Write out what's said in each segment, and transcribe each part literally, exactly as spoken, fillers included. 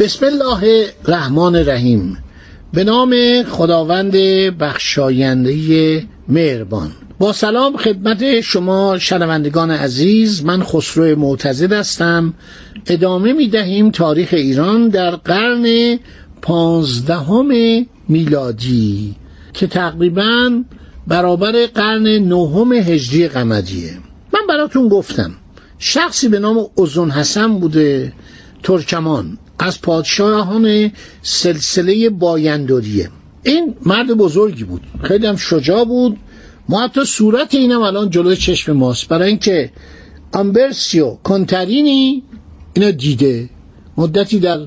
بسم الله الرحمن الرحیم. به نام خداوند بخشاینده مهربان. با سلام خدمت شما شنوندگان عزیز، من خسرو معتزد هستم. ادامه می دهیم تاریخ ایران در قرن پانزدهم میلادی که تقریباً برابر قرن نهم هجری قمریه. من براتون گفتم شخصی به نام عزن حسن بوده، ترکمان، از پادشاهان سلسله باینداریه. این مرد بزرگی بود، خیلی هم شجاع بود. ما حتی صورت اینم الان جلوی چشم ماست، برای اینکه آمبرسیو کنترینی اینو دیده، مدتی در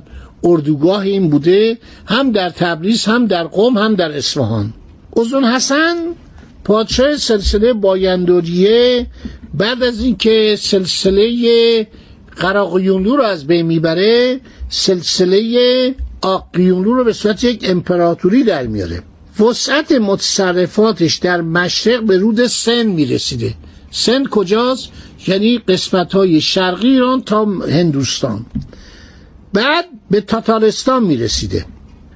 اردوگاه این بوده، هم در تبریز، هم در قم، هم در اصفهان. عزن حسن پادشاه سلسله باینداریه بعد از اینکه سلسله قراقیوندو رو از بین میبره، سلسله قراقیوندو رو به صورت یک امپراتوری در میاره. وسعت متصرفاتش در مشرق به رود سند میرسیده. سند کجاست؟ یعنی قسمت‌های شرقی ایران تا هندوستان. بعد به تاتارستان میرسیده،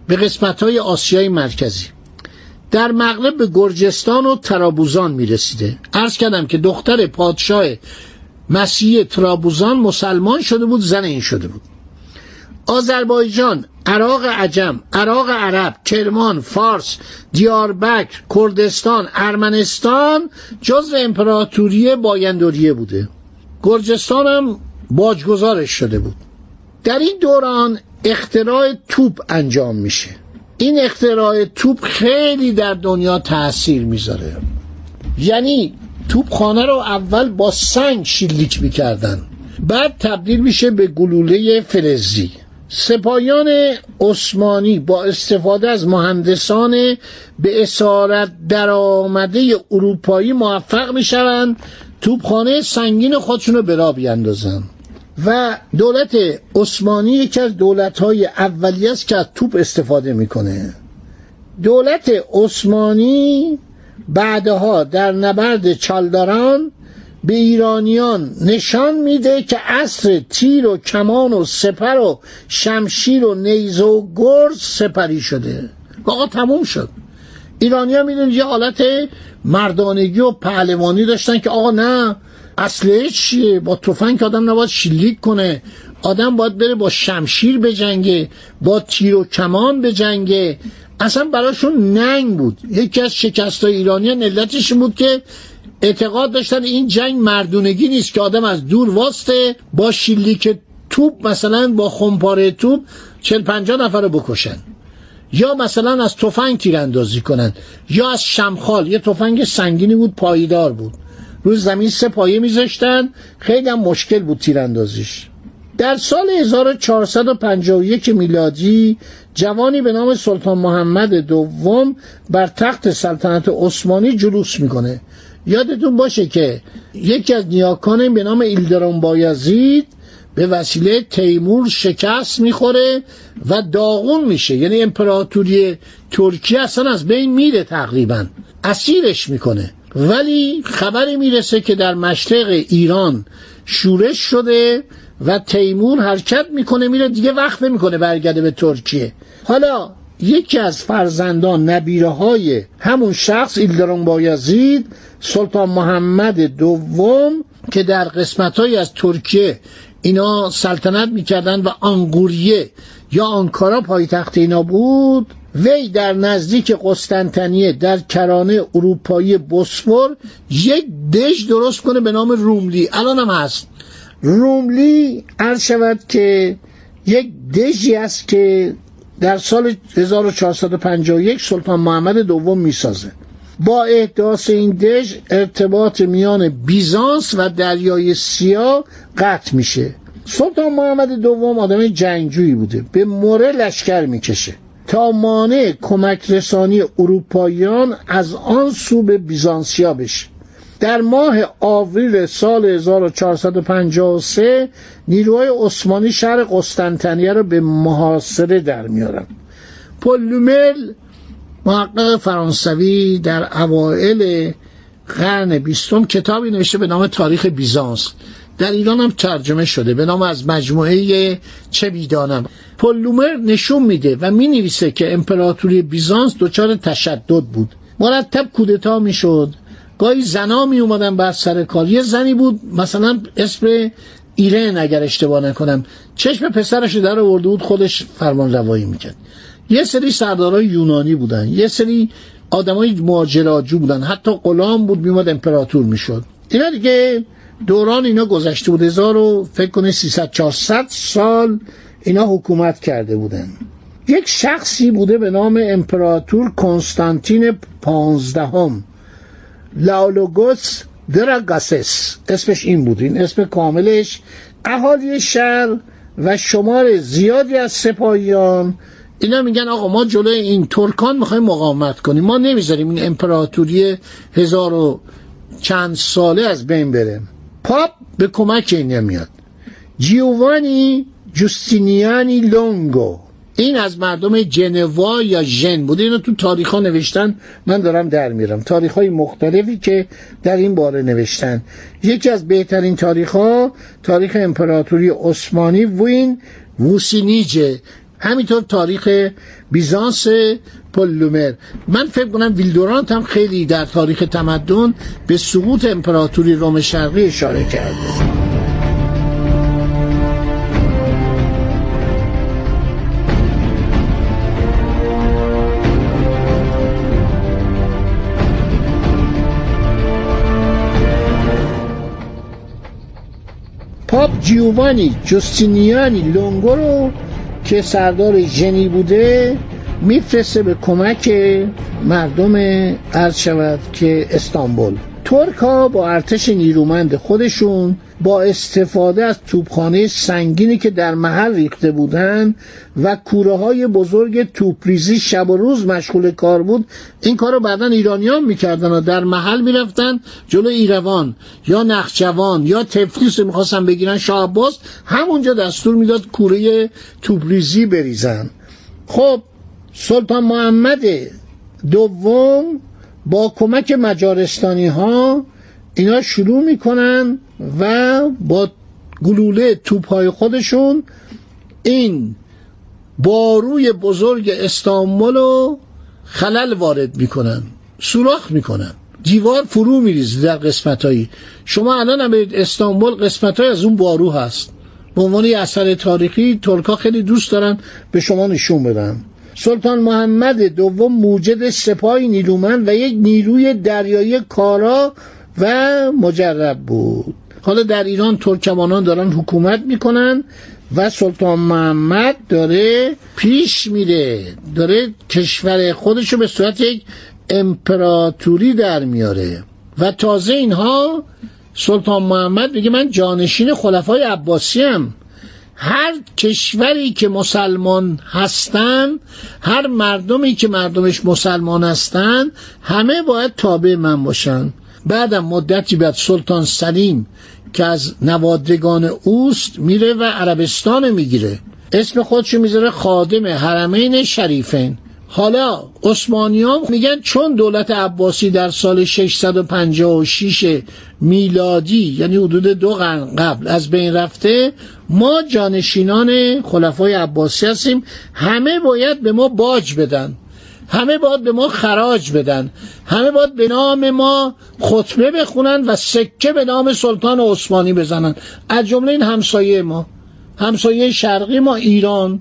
به قسمت‌های آسیای مرکزی. در مغرب به گرجستان و ترابوزان میرسیده. عرض کردم که دختر پادشاه مسیح ترابوزان مسلمان شده بود، زن این شده بود. آذربایجان، عراق عجم، عراق عرب، کرمان، فارس، دیاربکر، کردستان، ارمنستان جزء امپراتوری باینداریه بوده. گرجستان هم باجگذارش شده بود. در این دوران اختراع توپ انجام میشه. این اختراع توپ خیلی در دنیا تأثیر میذاره. یعنی توپخانه رو اول با سنگ شلیک میکردن، بعد تبدیل میشه به گلوله فلزی. سپاهیان عثمانی با استفاده از مهندسان به اسارت درآمده اروپایی موفق میشن توپخانه سنگین خودشون رو به راه بیاندازن و دولت عثمانی یکی از دولت‌های اولیه است که از توپ استفاده میکنه. دولت عثمانی بعدها در نبرد چالداران به ایرانیان نشان میده که عصر تیر و کمان و سپر و شمشیر و نیزه و گرز سپری شده. آقا تموم شد. ایرانیان میدونن یه حالت مردانگی و پهلوانی داشتن که آقا نه، اصله چیه؟ با تفنگ آدم نباید شلیک کنه، آدم باید بره با شمشیر بجنگه، با تیر و کمان بجنگه. اصلا براشون ننگ بود. یکی از شکست‌های ایرانیان علتش بود که اعتقاد داشتن این جنگ مردونگی نیست که آدم از دور واسطه با شلیک توپ، مثلا با خمپاره توپ چهل پنجاه نفر رو بکشن، یا مثلا از تفنگ تیراندازی کنن، یا از شمخال. یه تفنگ سنگینی بود، پایدار بود، روز زمین سه پایه میذاشتن، خیلی هم مشکل بود تیراندازیش. در سال هزار و چهارصد و پنجاه و یک میلادی جوانی به نام سلطان محمد دوم بر تخت سلطنت عثمانی جلوس میکنه. یادتون باشه که یکی از نیاکان به نام ییلدیریم بایزید به وسیله تیمور شکست میخوره و داغون میشه، یعنی امپراتوری ترکیه اصلا از بین میره، تقریبا اسیرش میکنه. ولی خبری میرسه که در مشرق ایران شورش شده و تیمور حرکت میکنه، میره دیگه، وقفه میکنه، برگرده به ترکیه. حالا یکی از فرزندان، نبیره های همون شخص ییلدیریم بایزید، سلطان محمد دوم که در قسمت های از ترکیه اینا سلطنت میکردن و آنگوریه یا آنکارا پایتخت اینا بود، وی در نزدیک قسطنطنیه در کرانه اروپایی بوسفور یک دژ درست کنه به نام روملی. الان هم هست روملی. عرض شود که یک دژی است که در سال هزار و چهارصد و پنجاه و یک سلطان محمد دوم میسازه. با احداث این دژ ارتباط میان بیزانس و دریای سیاه قطع میشه. سلطان محمد دوم آدم جنگجویی بوده، به مره لشکر میکشه تا مانع کمک رسانی اروپاییان از آن سو به بیزانسیا بشه. در ماه آوریل سال هزار و چهارصد و پنجاه و سه نیروهای عثمانی شهر قسطنطنیه را به محاصره در میارن. پولومر محقق فرانسوی در اوائل قرن بیستم کتابی نوشته به نام تاریخ بیزانس، در ایران هم ترجمه شده به نام از مجموعه چه بیدانم. پولومر نشون میده و می نویسه که امپراتوری بیزانس دچار تشدد بود، مرتب کودتا می شد، گاهی زنا می اومدن بر سر کار. یه زنی بود مثلا اسم ایران اگر اشتباه نکنم، چشم پسرش رو در آورده بود، خودش فرمان روایی میکرد. یه سری سردارای یونانی بودن، یه سری آدمای ماجراجو بودن، حتی غلام بود میومد امپراتور میشد. اینا دیگه دوران اینا گذشته بود، هزار فکر کنه سیصد چهارصد سال اینا حکومت کرده بودن. یک شخصی بوده به نام امپراتور کنستانتین پانزدهم لا لوگوس دراگاسس، اسمش این بود. این اسم کاملش. اهالی شهر و شمار زیادی از سپاهیان اینا میگن آقا ما جلوی این ترکان میخوایم مقاومت کنیم، ما نمیذاریم این امپراتوری هزار و چند ساله از بین بره. پاپ به کمک اینا میاد. جیوانی جستینیانی لونگو، این از مردم جنوا یا ژن بوده. اینو تو تاریخ ها نوشتن، من دارم در میرم تاریخ های مختلفی که در این باره نوشتن. یکی از بهترین تاریخ ها تاریخ امپراتوری عثمانی وین ووسینیجه، همینطور تاریخ بیزانس پولومر. من فکر کنم ویلدورانت هم خیلی در تاریخ تمدن به سقوط امپراتوری روم شرقی اشاره کرده. پاپ جیوانی جستینیانی لونگو رو که سردار ژنی بوده میفرسته به کمک مردم عرض شود که استانبول. ترک ها با ارتش نیرومند خودشون با استفاده از توپخانه سنگینی که در محل ریخته بودن و کوره های بزرگ توپریزی شب و روز مشغول کار بود. این کار رو بعدن ایرانیان میکردن و در محل میرفتن جلو ایروان یا نخجوان یا تفلیس میخواستن بگیرن. شاه عباس همونجا دستور میداد کوره توپریزی بریزن. خب سلطان محمد دوم با کمک مجارستانی ها اینا شروع میکنن و با گلوله توپهای خودشون این باروی بزرگ استانبول رو خلل وارد میکنن، سوراخ میکنن، دیوار فرو میریزه در قسمتایی. شما الان هم به استانبول قسمتایی از اون بارو هست، به عنوان اثر تاریخی ترکا خیلی دوست دارن به شما نشون بدن. سلطان محمد دوم موجد سپاهی نیرومند و یک نیروی دریایی کارا و مجرب بود. حالا در ایران ترکمانان دارن حکومت میکنن و سلطان محمد داره پیش میره، داره کشور خودشو به صورت یک امپراتوری در میاره. و تازه اینها سلطان محمد میگه من جانشین خلفای عباسی ام، هر کشوری که مسلمان هستن، هر مردمی که مردمش مسلمان هستن، همه باید تابع من باشن. بعدم مدتی بعد سلطان سلیم که از نوادگان اوست میره و عربستان میگیره، اسم خودشو میذاره خادمه حرمین شریفین. حالا عثمانیان میگن چون دولت عباسی در سال ششصد و پنجاه و شش میلادی یعنی حدود دو قرن قبل از بین رفته، ما جانشینان خلفای عباسی هستیم، همه باید به ما باج بدن، همه باید به ما خراج بدن، همه باید به نام ما خطبه بخونن و سکه به نام سلطان عثمانی بزنن. از جمله این همسایه ما، همسایه شرقی ما ایران،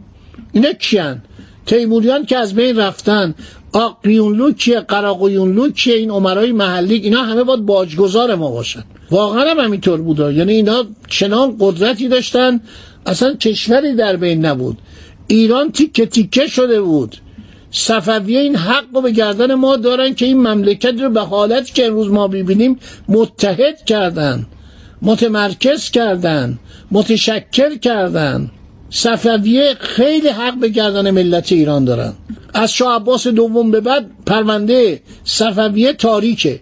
اینا کیان؟ تیموریان که از بین رفتن، قراقیوندو کیه، قراقیوندو کیه، این امرای محلی، اینا همه باید باجگذار ما باشن. واقعا هم همینطور بودا، یعنی اینا چنان قدرتی داشتن اصلا کشوری در بین نبود، ایران تیکه تیکه شده بود. صفویه این حق رو به گردن ما دارن که این مملکت رو به حالت که امروز ما ببینیم متحد کردن. متمرکز کردن، متشکل کردن. صفویه خیلی حق به گردن ملت ایران دارن. از شاه عباس دوم به بعد پرونده صفویه تاریکه،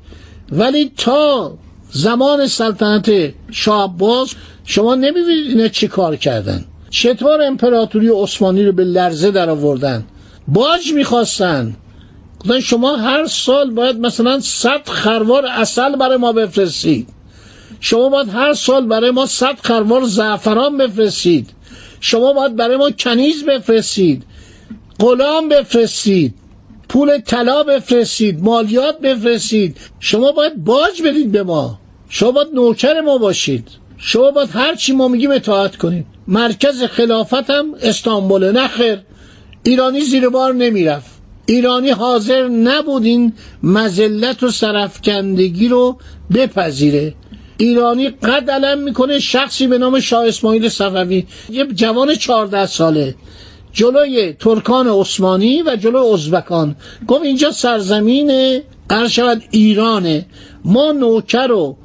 ولی تا زمان سلطنت شاه عباس شما نمی‌بینید اینا چی کار کردن، چطور امپراتوری عثمانی رو به لرزه در آوردن. باج می‌خواستن، گفتن شما هر سال باید مثلا صد خروار عسل برای ما بفرستید، شما باید هر سال برای ما صد خروار زعفران بفرستید، شما باید برای ما کنیز بفرستید، غلام بفرستید، پول طلا بفرستید، مالیات بفرستید، شما باید باج بدید به ما، شما باید نوکر ما باشید، شما باید هر چی ما میگیم اطاعت کنید. مرکز خلافت هم استانبول. نخیر، ایرانی زیر بار نمیرفت، ایرانی حاضر نبود این مذلت و سرفکندگی رو بپذیره. ایرانی قد علم میکنه شخصی به نام شاه اسماعیل صفوی، یه جوان چهارده ساله، جلوی ترکان عثمانی و جلوی ازبکان گفت اینجا سرزمین عرشبت ایرانه، ما نوکر و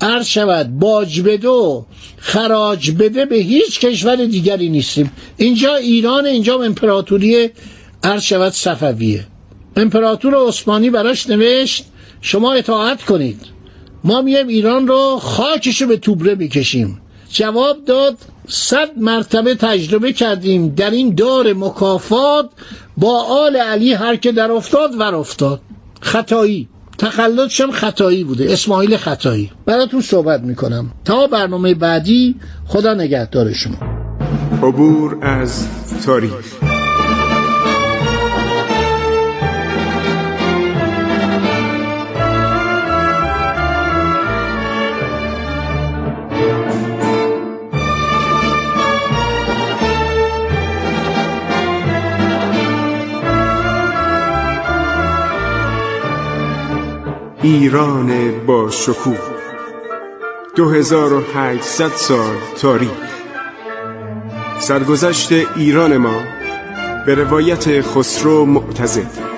عرشبت باج بده و خراج بده به هیچ کشور دیگری نیستیم، اینجا ایرانه، اینجا امپراتوری عرشبت صفویه. امپراتور عثمانی براش نوشت شما اطاعت کنید، ما میایم ایران رو خاکشو به توبره میکشیم. جواب داد صد مرتبه تجربه کردیم در این دار مکافات، با آل علی هر که در افتاد ور افتاد. خطایی، تخلطشم خطایی بوده، اسماعیل خطایی. براتون صحبت میکنم تا برنامه بعدی. خدا نگهدار شما. عبور از تاریخ. ایران با شکوه، دو هزار و هشتصد سال تاریخ. سرگذشت ایران ما به روایت خسرو معتزدی.